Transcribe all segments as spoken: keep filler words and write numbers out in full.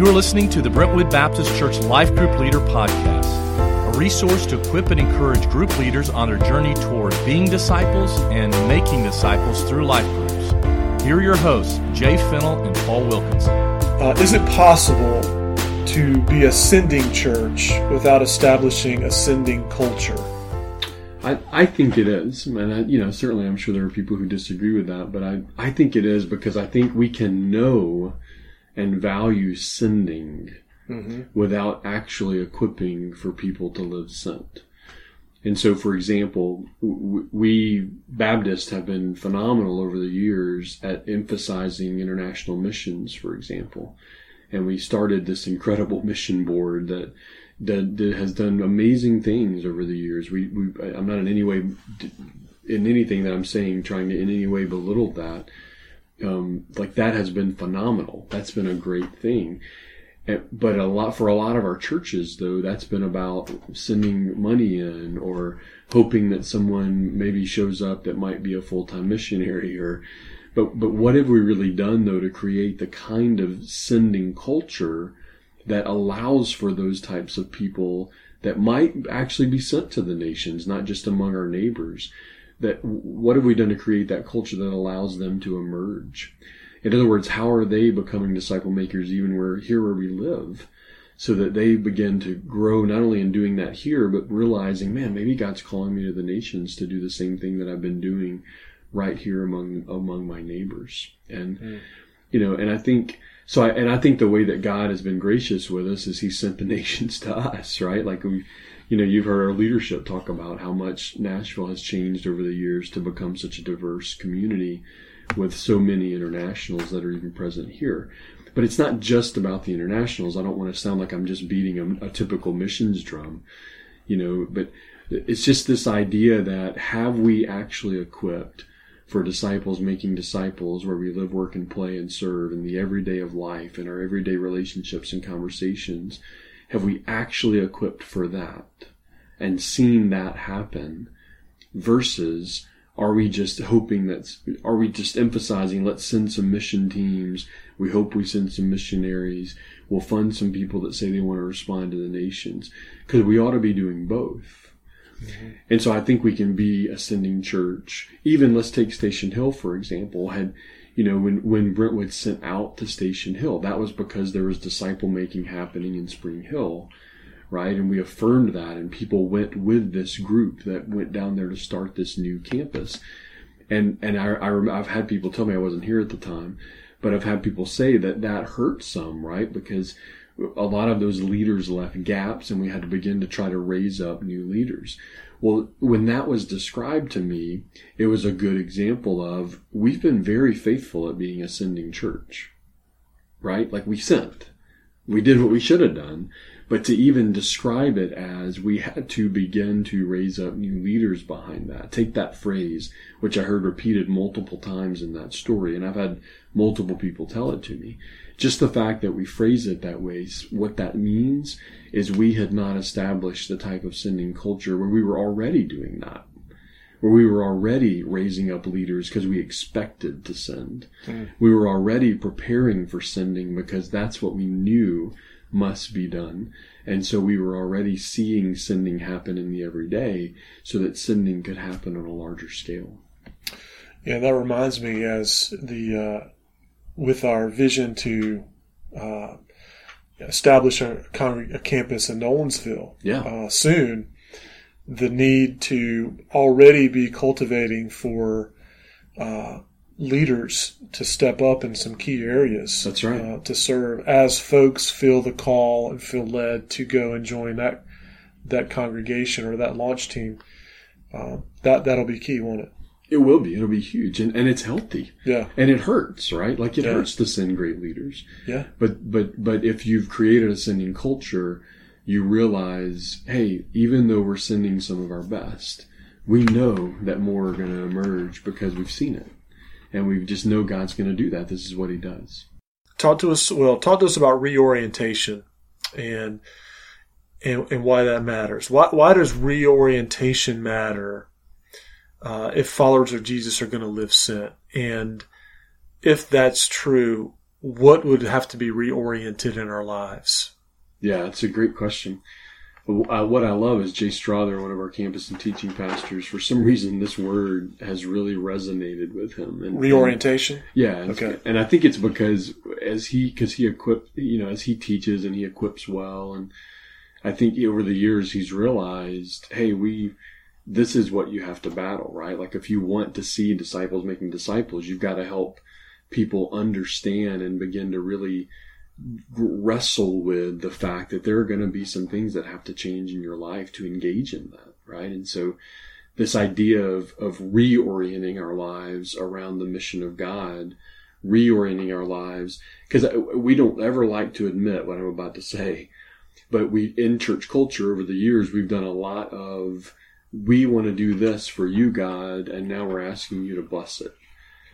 You are listening to the Brentwood Baptist Church Life Group Leader Podcast, a resource to equip and encourage group leaders on their journey toward being disciples and making disciples through life groups. Here are your hosts, Jay Fennell and Paul Wilkinson. Uh, is it possible to be a sending church without establishing a sending culture? I, I think it is, and I, you know, certainly I'm sure there are people who disagree with that, but I, I think it is because I think we can know and value sending mm-hmm. without actually equipping for people to live sent. And so, for example, we Baptists have been phenomenal over the years at emphasizing international missions, for example. And we started this incredible mission board that That, that has done amazing things over the years. We, we, I'm not in any way, in anything that I'm saying, trying to in any way belittle that. Um, like that has been phenomenal. That's been a great thing. And, but a lot for a lot of our churches, though, that's been about sending money in or hoping that someone maybe shows up that might be a full-time missionary. Or, but but what have we really done though to create the kind of sending culture that allows for those types of people that might actually be sent to the nations, not just among our neighbors? That what have we done to create that culture that allows them to emerge? In other words, how are they becoming disciple makers even where here where we live, so that they begin to grow not only in doing that here, but realizing, man, maybe God's calling me to the nations to do the same thing that I've been doing right here among among my neighbors. And mm. you know, and I think. So, I, and I think the way that God has been gracious with us is He sent the nations to us, right? Like, we, you know, you've heard our leadership talk about how much Nashville has changed over the years to become such a diverse community with so many internationals that are even present here. But it's not just about the internationals. I don't want to sound like I'm just beating a, a typical missions drum, you know, but it's just this idea that have we actually equipped for disciples making disciples where we live, work, and play and serve in the everyday of life and our everyday relationships and conversations? Have we actually equipped for that and seen that happen? Versus are we just hoping that, are we just emphasizing, let's send some mission teams, we hope we send some missionaries, we'll fund some people that say they want to respond to the nations? Because we ought to be doing both. Mm-hmm. And so I think we can be a sending church. Even let's take Station Hill, for example. Had, you know, when, when Brentwood sent out to Station Hill, that was because there was disciple making happening in Spring Hill, right? And we affirmed that, and people went with this group that went down there to start this new campus. And and I, I I've had people tell me, I wasn't here at the time, but I've had people say that that hurt some, right? Because a lot of those leaders left gaps, and we had to begin to try to raise up new leaders. Well, when that was described to me, it was a good example of, we've been very faithful at being a sending church, right? Like, we sent. We did what we should have done. But to even describe it as, we had to begin to raise up new leaders behind that. Take that phrase, which I heard repeated multiple times in that story, and I've had multiple people tell it to me. Just the fact that we phrase it that way, what that means is we had not established the type of sending culture where we were already doing that, where we were already raising up leaders because we expected to send. Mm. We were already preparing for sending because that's what we knew must be done. And so we were already seeing sending happen in the everyday so that sending could happen on a larger scale. Yeah, that reminds me, as the, uh, with our vision to uh, establish a, con- a campus in Nolensville yeah. uh, soon, the need to already be cultivating for uh leaders to step up in some key areas. That's right. Uh, to serve as folks feel the call and feel led to go and join that that congregation or that launch team. Uh, that that'll be key, won't it? It will be. It'll be huge, and and it's healthy. Yeah. And it hurts, right? Like it yeah. hurts to send great leaders. Yeah. But but but if you've created a sending culture, you realize, hey, even though we're sending some of our best, we know that more are going to emerge because we've seen it. And we just know God's going to do that. This is what He does. Talk to us. Well, talk to us about reorientation and and, and why that matters. Why why does reorientation matter uh, if followers of Jesus are going to live sent? And if that's true, what would have to be reoriented in our lives? Yeah, that's a great question. Uh, what I love is Jay Strother, one of our campus and teaching pastors. For some reason, this word has really resonated with him. And, reorientation? And, yeah. And, okay. And I think it's because as he, cause he equipped, you know, as he teaches and he equips well. And I think over the years, he's realized, hey, we, this is what you have to battle, right? Like if you want to see disciples making disciples, you've got to help people understand and begin to really wrestle with the fact that there are going to be some things that have to change in your life to engage in that, right? And so this idea of, of reorienting our lives around the mission of God, reorienting our lives, because we don't ever like to admit what I'm about to say, but we, in church culture over the years, we've done a lot of, we want to do this for you, God, and now we're asking you to bless it,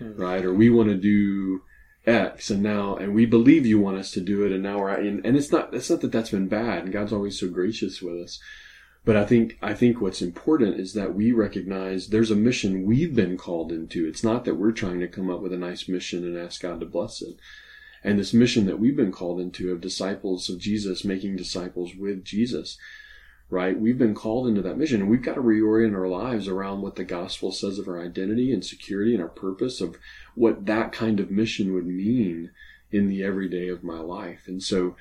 mm-hmm. right? Or we want to do X, and now, and we believe you want us to do it, and now we're at, and, and it's not, it's not that that's been bad, and God's always so gracious with us. But I think, I think what's important is that we recognize there's a mission we've been called into. It's not that we're trying to come up with a nice mission and ask God to bless it. And this mission that we've been called into of disciples of Jesus, making disciples with Jesus, right? We've been called into that mission, and we've got to reorient our lives around what the gospel says of our identity and security and our purpose, of what that kind of mission would mean in the everyday of my life. And so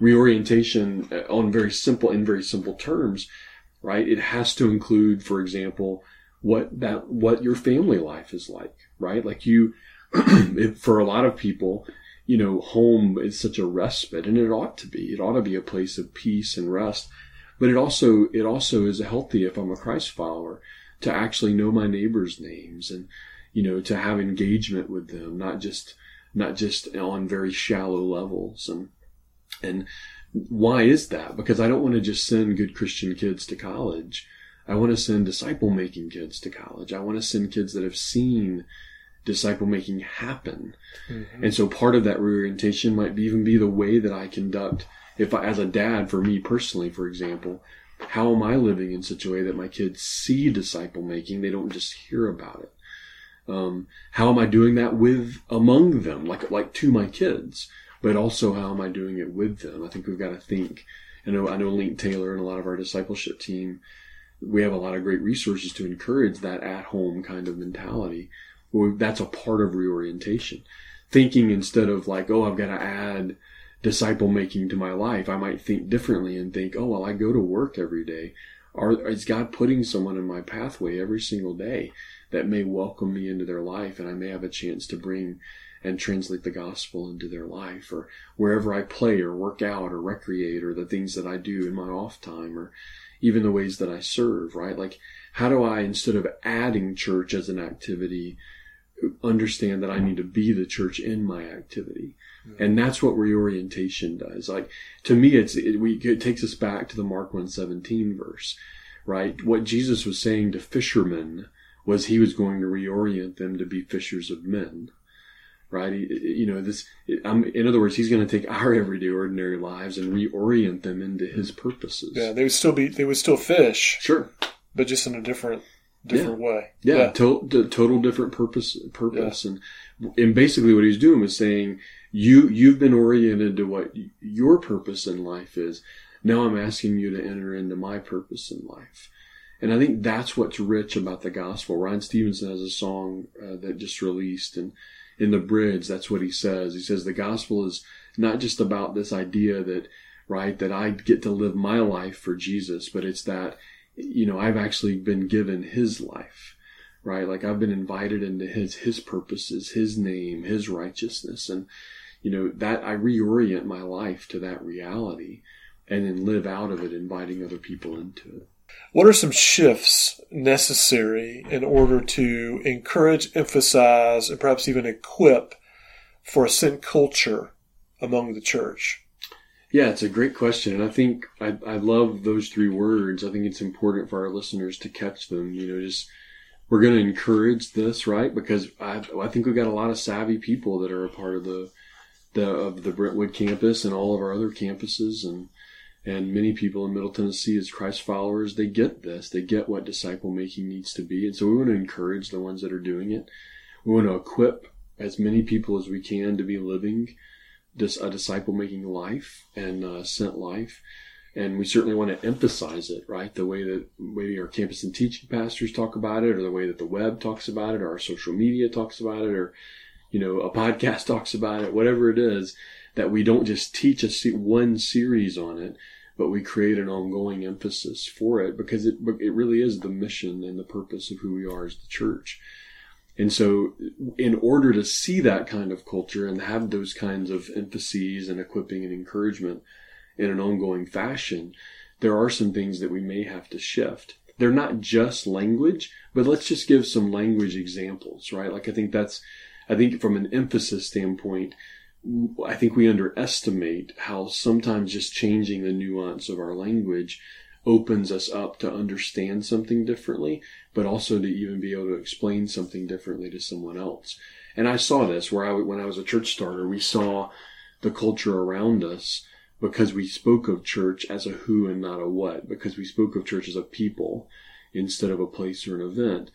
reorientation on very simple, in very simple terms, right? It has to include, for example, what that, what your family life is like, right? Like you, for a lot of people, you know, home is such a respite, and it ought to be, it ought to be a place of peace and rest. But it also, it also is healthy, if I'm a Christ follower, to actually know my neighbors' names and, you know, to have engagement with them, not just, not just on very shallow levels. And, and why is that? Because I don't want to just send good Christian kids to college. I want to send disciple-making kids to college. I want to send kids that have seen disciple-making happen. Mm-hmm. And so part of that reorientation might be, even be the way that I conduct. If I, as a dad, for me personally, for example, how am I living in such a way that my kids see disciple making? They don't just hear about it. Um, how am I doing that with, among them, like, like to my kids, but also how am I doing it with them? I think we've got to think, I know, I know Link Taylor and a lot of our discipleship team, we have a lot of great resources to encourage that at home kind of mentality. Well, that's a part of reorientation. Thinking instead of like, oh, I've got to add disciple making to my life, I might think differently and think, oh, well, I go to work every day. Are, is God putting someone in my pathway every single day that may welcome me into their life, and I may have a chance to bring and translate the gospel into their life? Or wherever I play or work out or recreate, or the things that I do in my off time, or even the ways that I serve, right? Like, how do I, instead of adding church as an activity, understand that I need to be the church in my activity? And that's what reorientation does. Like, to me, it's, it, we, it takes us back to the Mark one seventeen verse, right? What Jesus was saying to fishermen was he was going to reorient them to be fishers of men, right? He, you know, this, I'm, in other words, he's going to take our everyday ordinary lives and reorient them into his purposes. Yeah. They would still be, they would still fish. Sure. But just in a different Different yeah. way. Yeah. yeah. To, to, total different purpose, purpose. Yeah. And, and basically what he's doing was saying, you, you've been oriented to what your purpose in life is. Now I'm asking you to enter into my purpose in life. And I think that's what's rich about the gospel. Ryan Stevenson has a song uh, that just released, and in the bridge, that's what he says. He says, the gospel is not just about this idea that, right, that I get to live my life for Jesus, but it's that, you know, I've actually been given his life, right? Like, I've been invited into his, his purposes, his name, his righteousness. And, you know, that I reorient my life to that reality and then live out of it, inviting other people into it. What are some shifts necessary in order to encourage, emphasize, and perhaps even equip for a sent culture among the church? Yeah, it's a great question. And I think I, I love those three words. I think it's important for our listeners to catch them. You know, just, we're going to encourage this, right? Because I, I think we've got a lot of savvy people that are a part of the, the, of the Brentwood campus and all of our other campuses. And, and many people in Middle Tennessee as Christ followers, they get this, they get what disciple making needs to be. And so we want to encourage the ones that are doing it. We want to equip as many people as we can to be living this a disciple-making life and uh, sent life. And we certainly want to emphasize it, right? The way that maybe our campus and teaching pastors talk about it, or the way that the web talks about it, or our social media talks about it, or, you know, a podcast talks about it, whatever it is, that we don't just teach a one series on it, but we create an ongoing emphasis for it, because it it really is the mission and the purpose of who we are as the church. And so in order to see that kind of culture and have those kinds of emphases and equipping and encouragement in an ongoing fashion, there are some things that we may have to shift. They're not just language, but let's just give some language examples, right? Like I think that's, I think from an emphasis standpoint, I think we underestimate how sometimes just changing the nuance of our language opens us up to understand something differently, but also to even be able to explain something differently to someone else. And I saw this where I, when I was a church starter, we saw the culture around us because we spoke of church as a who and not a what, because we spoke of church as a people instead of a place or an event.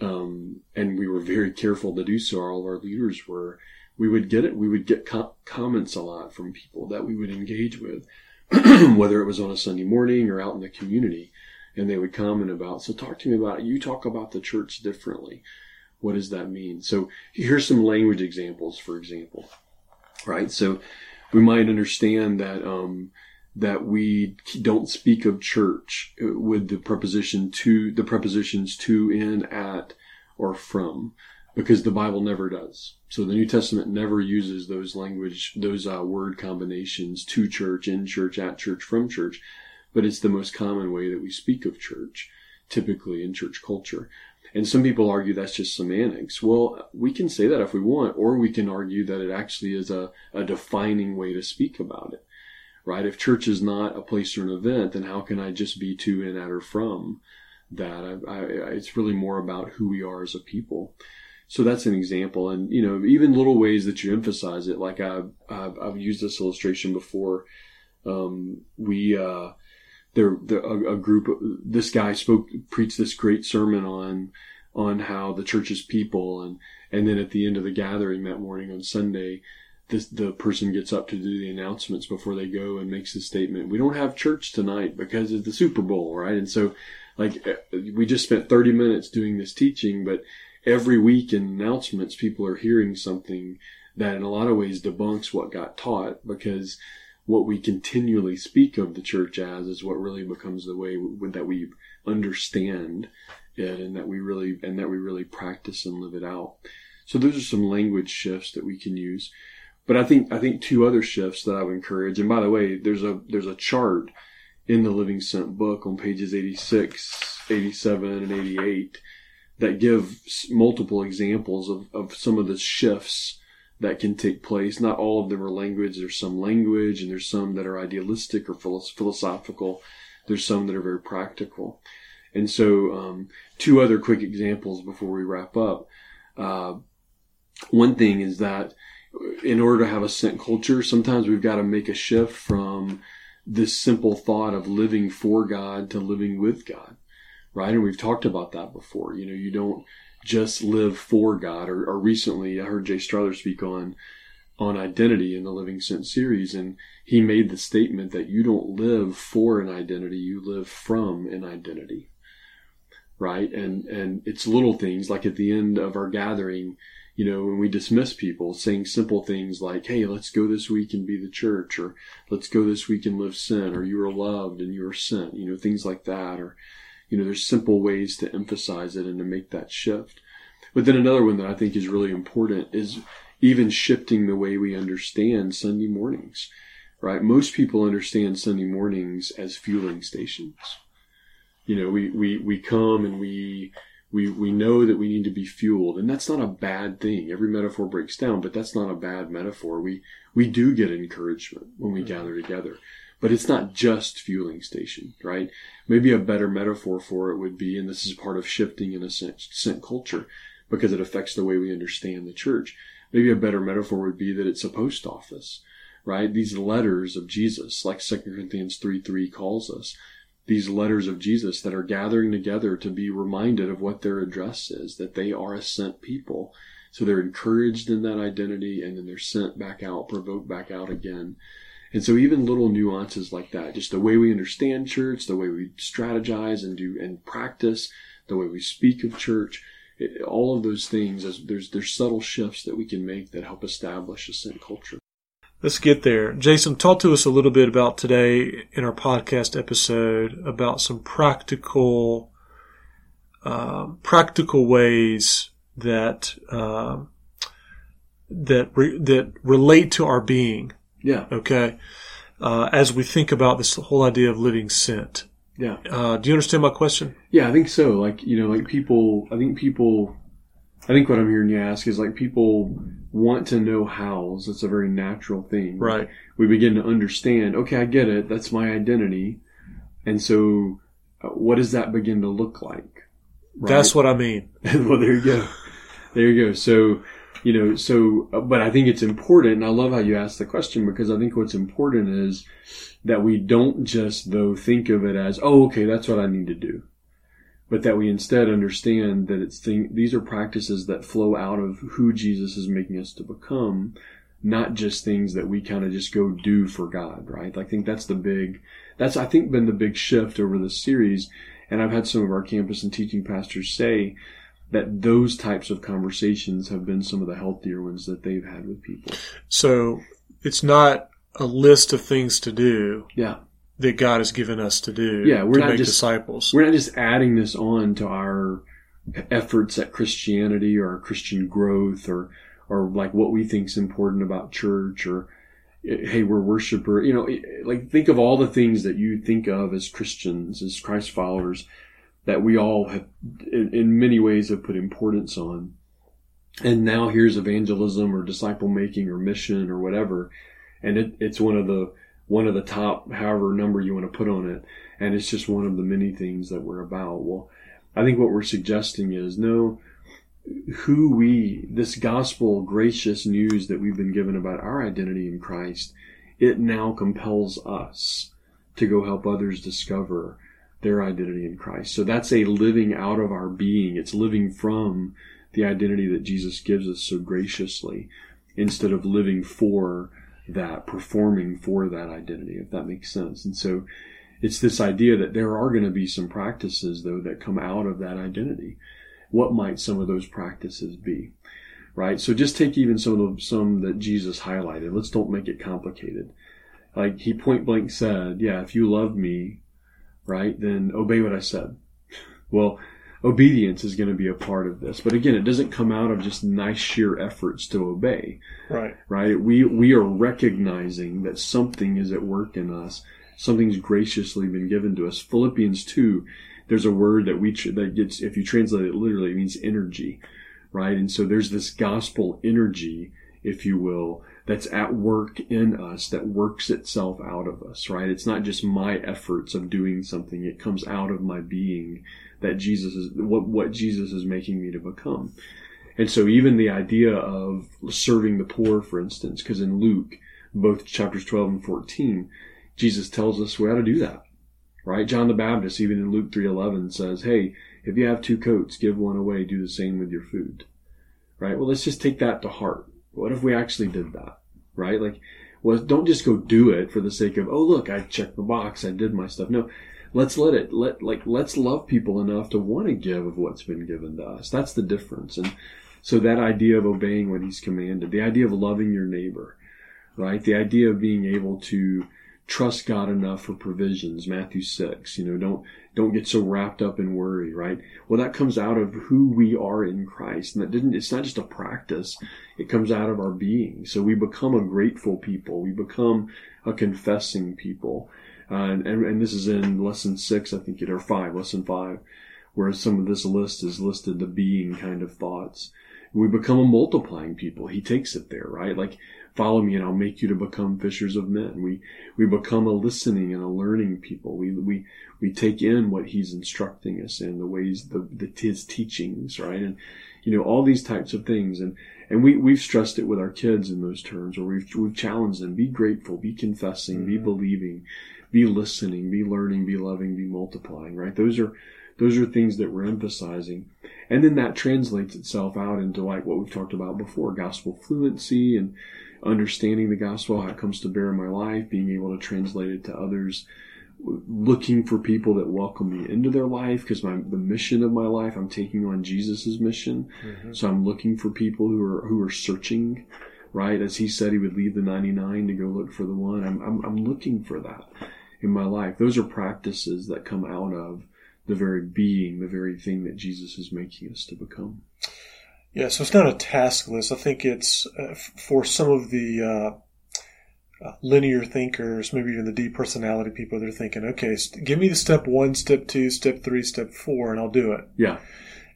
Um, and we were very careful to do so. All of our leaders were. We would get it. We would get co- comments a lot from people that we would engage with, whether it was on a Sunday morning or out in the community, and they would comment about, so talk to me about it. You talk about the church differently. What does that mean? So here's some language examples, for example, right? So we might understand that, um, that we don't speak of church with the preposition to, the prepositions to, in, at, or from, because the Bible never does. So the New Testament never uses those language, those uh, word combinations, to church, in church, at church, from church, but it's the most common way that we speak of church, typically in church culture. And some people argue that's just semantics. Well, we can say that if we want, or we can argue that it actually is a, a defining way to speak about it, right? If church is not a place or an event, then how can I just be to, in, at, or from that? I, I, it's really more about who we are as a people. So that's an example. And, you know, even little ways that you emphasize it, like I've, I've, I've used this illustration before. Um, we, uh, there, there a, a group, this guy spoke, preached this great sermon on, on how the church is people. And, and then at the end of the gathering that morning on Sunday, this, the person gets up to do the announcements before they go and makes the statement, we don't have church tonight because of the Super Bowl, right? And so like we just spent thirty minutes doing this teaching, but every week in announcements, people are hearing something that in a lot of ways debunks what got taught, because what we continually speak of the church as is what really becomes the way w- that we understand it and that we really, and that we really practice and live it out. So those are some language shifts that we can use. But I think, I think two other shifts that I would encourage. And by the way, there's a, there's a chart in the Living Sent book on pages eighty-six, eighty-seven, and eighty-eight that give multiple examples of, of some of the shifts that can take place. Not all of them are language. There's some language, and there's some that are idealistic or philosophical. There's some that are very practical. And so um, two other quick examples before we wrap up. Uh, one thing is that in order to have a sent culture, sometimes we've got to make a shift from this simple thought of living for God to living with God. Right? And we've talked about that before. You know, you don't just live for God. Or, or recently, I heard Jay Strother speak on on identity in the Living Sent series, and he made the statement that you don't live for an identity, you live from an identity. Right? And and it's little things, like at the end of our gathering, you know, when we dismiss people, saying simple things like, hey, let's go this week and be the church, or let's go this week and live sent, or you are loved and you are sent, you know, things like that. Or you know, there's simple ways to emphasize it and to make that shift. But then another one that I think is really important is even shifting the way we understand Sunday mornings, right? Most people understand Sunday mornings as fueling stations. You know, we, we, we come and we, we, we know that we need to be fueled, and that's not a bad thing. Every metaphor breaks down, but that's not a bad metaphor. We, we do get encouragement when we mm-hmm. gather together. But it's not just fueling station, right? Maybe a better metaphor for it would be, and this is part of shifting in a sent culture because it affects the way we understand the church. Maybe a better metaphor would be that it's a post office, right? These letters of Jesus, like Second Corinthians three three calls us, these letters of Jesus that are gathering together to be reminded of what their address is, that they are a sent people, So they're encouraged in that identity, and then they're sent back out, provoked back out again. And so even little nuances like that, just the way we understand church, the way we strategize and do and practice, the way we speak of church, it, all of those things, as there's there's subtle shifts that we can make that help establish a sent culture. Let's get there. Jason, talk to us a little bit about today in our podcast episode about some practical uh, practical ways that uh, that re- that relate to our being. Yeah. Okay. Uh, as we think about this whole idea of living sent. Yeah. Uh, do you understand my question? Yeah, I think so. Like, you know, like people, I think people, I think what I'm hearing you ask is like people want to know hows. It's a very natural thing. Right. We begin to understand, okay, I get it. That's my identity. And so uh, what does that begin to look like? Right? That's what I mean. Well, there you go. There you go. So, you know, so, but I think it's important, and I love how you asked the question, because I think what's important is that we don't just, though, think of it as, oh, okay, that's what I need to do, but that we instead understand that it's th- these are practices that flow out of who Jesus is making us to become, not just things that we kind of just go do for God, right? I think that's the big, that's, I think, been the big shift over this series, and I've had some of our campus and teaching pastors say that those types of conversations have been some of the healthier ones that they've had with people. So it's not a list of things to do yeah. that God has given us to do yeah, we're to not make just, disciples. We're not just adding this on to our efforts at Christianity or our Christian growth or or like what we think is important about church or, hey, we're worshiper. You know, like think of all the things that you think of as Christians, as Christ followers, that we all have, in many ways, have put importance on. And now here's evangelism or disciple-making or mission or whatever. And it, it's one of the one of the top, however number you want to put on it. And it's just one of the many things that we're about. Well, I think what we're suggesting is, no, who we, this gospel gracious news that we've been given about our identity in Christ, it now compels us to go help others discover their identity in Christ. So that's a living out of our being. It's living from the identity that Jesus gives us so graciously instead of living for that, performing for that identity, if that makes sense. And so it's this idea that there are going to be some practices, though, that come out of that identity. What might some of those practices be? Right? So just take even some of the, some that Jesus highlighted. Let's don't make it complicated. Like he point blank said, yeah, if you love me, right, then obey what I said. Well, obedience is going to be a part of this. But again, it doesn't come out of just nice sheer efforts to obey. Right. Right. We we are recognizing that something is at work in us. Something's graciously been given to us. Philippians two, there's a word that we that gets, if you translate it literally, it means energy. Right. And so there's this gospel energy, if you will, that's at work in us, that works itself out of us, right? It's not just my efforts of doing something. It comes out of my being that Jesus is, what, what Jesus is making me to become. And so even the idea of serving the poor, for instance, because in Luke, both chapters twelve and fourteen, Jesus tells us we ought to do that, right? John the Baptist, even in Luke three eleven, says, hey, if you have two coats, give one away, do the same with your food, right? Well, let's just take that to heart. What if we actually did that? Right? Like, well, don't just go do it for the sake of, oh, look, I checked the box. I did my stuff. No, let's let it, let, like, let's love people enough to want to give of what's been given to us. That's the difference. And so that idea of obeying what he's commanded, the idea of loving your neighbor, right? The idea of being able to trust God enough for provisions, Matthew six, you know, don't, don't get so wrapped up in worry, right? Well, that comes out of who we are in Christ. And that didn't, it's not just a practice. It comes out of our being. So we become a grateful people. We become a confessing people. Uh, and, and, and this is in lesson six, I think it, or five, lesson five, where some of this list is listed, the being kind of thoughts. We become a multiplying people. He takes it there, right? Like, follow me and I'll make you to become fishers of men. We we become a listening and a learning people. We we we take in what he's instructing us in, the ways, the, the his teachings, right? And, you know, all these types of things. And and we, we've stressed it with our kids in those terms, or we've, we've challenged them. Be grateful, be confessing, mm-hmm. be believing, be listening, be learning, be loving, be multiplying, right? Those are Those are things that we're emphasizing. And then that translates itself out into like what we've talked about before, gospel fluency and understanding the gospel, how it comes to bear in my life, being able to translate it to others, looking for people that welcome me into their life, because my the mission of my life, I'm taking on Jesus's mission. Mm-hmm. So I'm looking for people who are who are searching, right? As he said, he would leave the ninety-nine to go look for the one. I'm I'm, I'm looking for that in my life. Those are practices that come out of the very being, the very thing that Jesus is making us to become. Yeah, so it's not a task list. I think it's uh, for some of the uh, uh, linear thinkers, maybe even the deep personality people, they're thinking, okay, st- give me the step one, step two, step three, step four, and I'll do it. Yeah.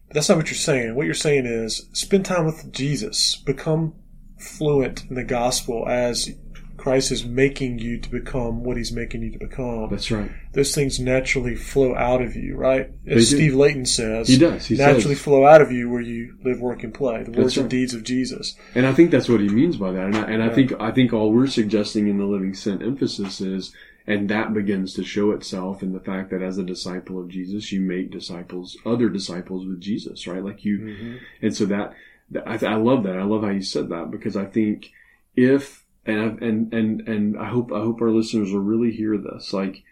But that's not what you're saying. What you're saying is spend time with Jesus. Become fluent in the gospel as Christ is making you to become what he's making you to become. That's right. Those things naturally flow out of you, right? As Steve Layton says, he does. He naturally says. Flow out of you where you live, work, and play. The words right. and deeds of Jesus. And I think that's what he means by that. And, I, and yeah. I think I think all we're suggesting in the Living Sent emphasis is, and that begins to show itself in the fact that as a disciple of Jesus, you make disciples, other disciples with Jesus, right? Like you, mm-hmm. and so that I, I love that. I love how you said that, because I think if. And, and, and, and I hope, I hope our listeners will really hear this. Like,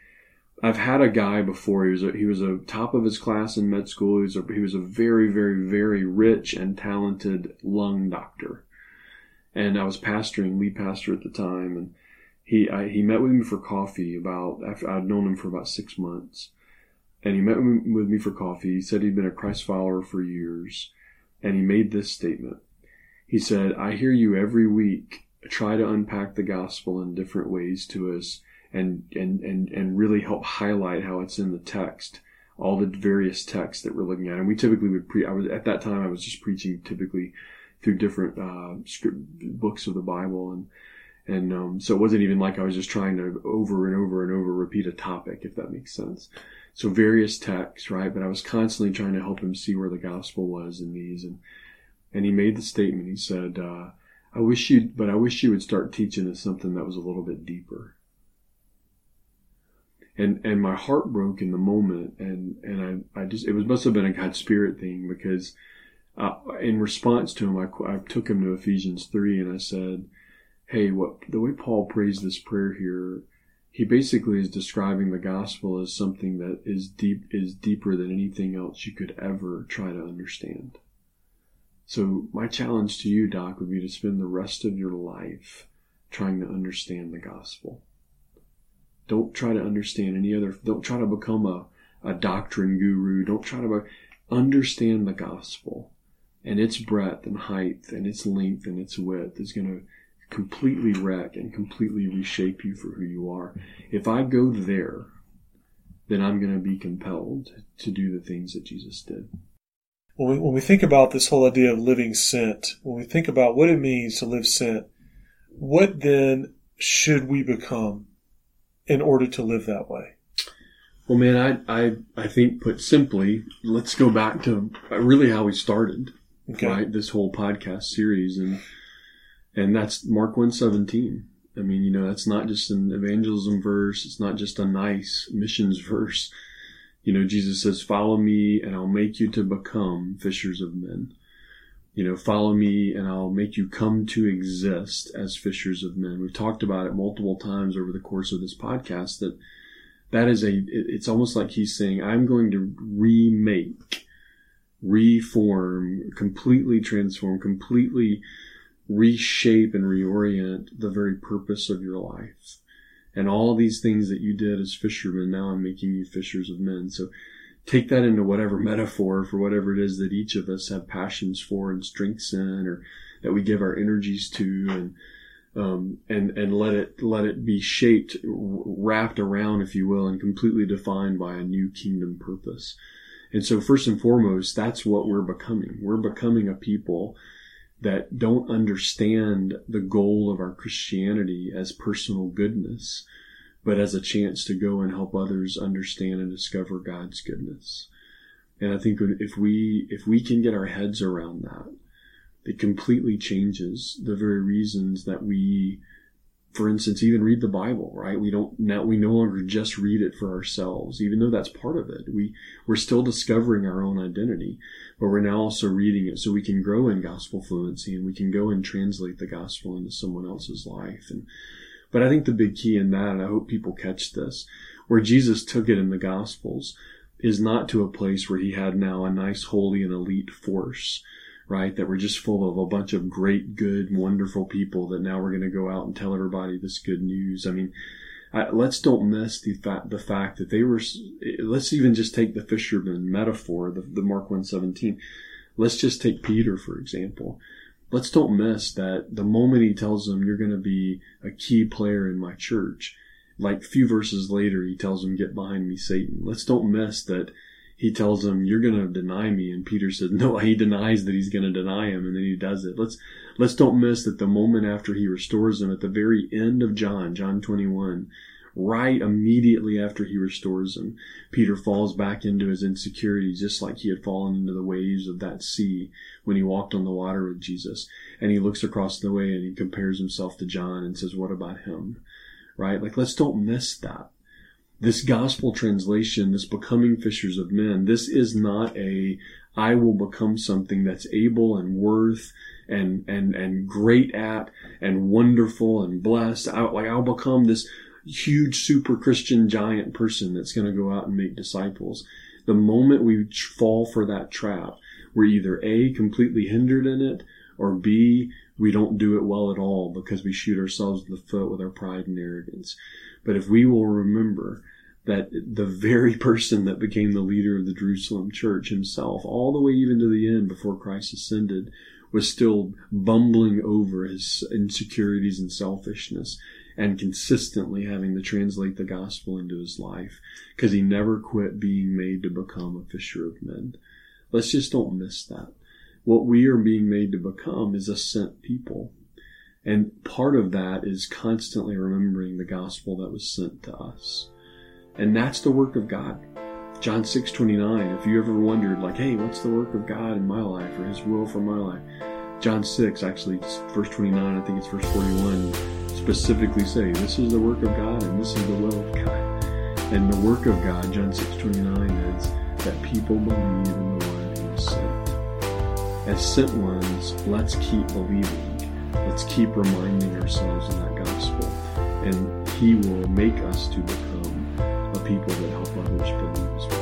I've had a guy before, he was a, he was a top of his class in med school. He was a, he was a very, very, very rich and talented lung doctor. And I was pastoring, lead pastor at the time. And he, I, he met with me for coffee about, after I'd known him for about six months. And he met with me for coffee. He said he'd been a Christ follower for years. And he made this statement. He said, "I hear you every week try to unpack the gospel in different ways to us and, and, and, and really help highlight how it's in the text, all the various texts that we're looking at." And we typically would pre, I was, at that time I was just preaching typically through different, uh, script books of the Bible. And, and, um, so it wasn't even like I was just trying to over and over and over repeat a topic, if that makes sense. So various texts, right? But I was constantly trying to help him see where the gospel was in these. And, and he made the statement, he said, uh, I wish you, but I wish you would start teaching us something that was a little bit deeper. And, and my heart broke in the moment. And, and I, I just, it was, must have been a God spirit thing, because uh, in response to him, I, I took him to Ephesians three and I said, hey, what, the way Paul prays this prayer here, he basically is describing the gospel as something that is deep, is deeper than anything else you could ever try to understand. So my challenge to you, Doc, would be to spend the rest of your life trying to understand the gospel. Don't try to understand any other, don't try to become a, a doctrine guru. Don't try to be, understand the gospel, and its breadth and height and its length and its width is going to completely wreck and completely reshape you for who you are. If I go there, then I'm going to be compelled to do the things that Jesus did. When we, when we think about this whole idea of living sent, when we think about what it means to live sent, what then should we become in order to live that way? Well, man, I I, I think put simply, let's go back to really how we started, okay. right? This whole podcast series, and and that's Mark one seventeen. I mean, you know, that's not just an evangelism verse. It's not just a nice missions verse. You know, Jesus says, follow me and I'll make you to become fishers of men. You know, follow me and I'll make you come to exist as fishers of men. We've talked about it multiple times over the course of this podcast that that is a, it's almost like he's saying, I'm going to remake, reform, completely transform, completely reshape and reorient the very purpose of your life. And all these things that you did as fishermen, now I'm making you fishers of men. So take that into whatever metaphor for whatever it is that each of us have passions for and strengths in, or that we give our energies to, and, um, and, and let it, let it be shaped, wrapped around, if you will, and completely defined by a new kingdom purpose. And so first and foremost, that's what we're becoming. We're becoming a people that don't understand the goal of our Christianity as personal goodness, but as a chance to go and help others understand and discover God's goodness. And I think if we, if we can get our heads around that, it completely changes the very reasons that we for instance, even read the Bible, right? We don't now, we no longer just read it for ourselves, even though that's part of it. We, we're still discovering our own identity, but we're now also reading it so we can grow in gospel fluency and we can go and translate the gospel into someone else's life. And, but I think the big key in that, and I hope people catch this, where Jesus took it in the Gospels is not to a place where he had now a nice, holy, and elite force, right? That we're just full of a bunch of great, good, wonderful people that now we're going to go out and tell everybody this good news. I mean, I, let's don't miss the fact, the fact that they were, let's even just take the fisherman metaphor, the, the Mark one seventeen. Let's just take Peter, for example. Let's don't miss that the moment he tells them, you're going to be a key player in my church, like a few verses later, he tells him, get behind me, Satan. Let's don't miss that he tells him, you're going to deny me. And Peter says, no, he denies that he's going to deny him. And then he does it. Let's, let's don't miss that the moment after he restores him at the very end of John, John twenty-one, right immediately after he restores him, Peter falls back into his insecurity, just like he had fallen into the waves of that sea when he walked on the water with Jesus. And he looks across the way and he compares himself to John and says, what about him? Right? Like, let's don't miss that. This gospel translation, this becoming fishers of men, this is not a, I will become something that's able and worth and, and, and great at and wonderful and blessed. I, like, I'll become this huge super Christian giant person that's going to go out and make disciples. The moment we fall for that trap, we're either A, completely hindered in it, or B, we don't do it well at all because we shoot ourselves in the foot with our pride and arrogance. But if we will remember that the very person that became the leader of the Jerusalem church himself, all the way even to the end before Christ ascended, was still bumbling over his insecurities and selfishness and consistently having to translate the gospel into his life because he never quit being made to become a fisher of men. Let's just don't miss that. What we are being made to become is a sent people. And part of that is constantly remembering the gospel that was sent to us. And that's the work of God. John six twenty-nine, if you ever wondered, like, hey, what's the work of God in my life or his will for my life? John six, actually, verse twenty-nine, I think it's verse forty-one, specifically say, this is the work of God and this is the will of God. And the work of God, John six twenty-nine, is that people believe in the one who was sent. As sent ones, let's keep believing. Let's keep reminding ourselves of that gospel. And he will make us to become a people that help others believe as well.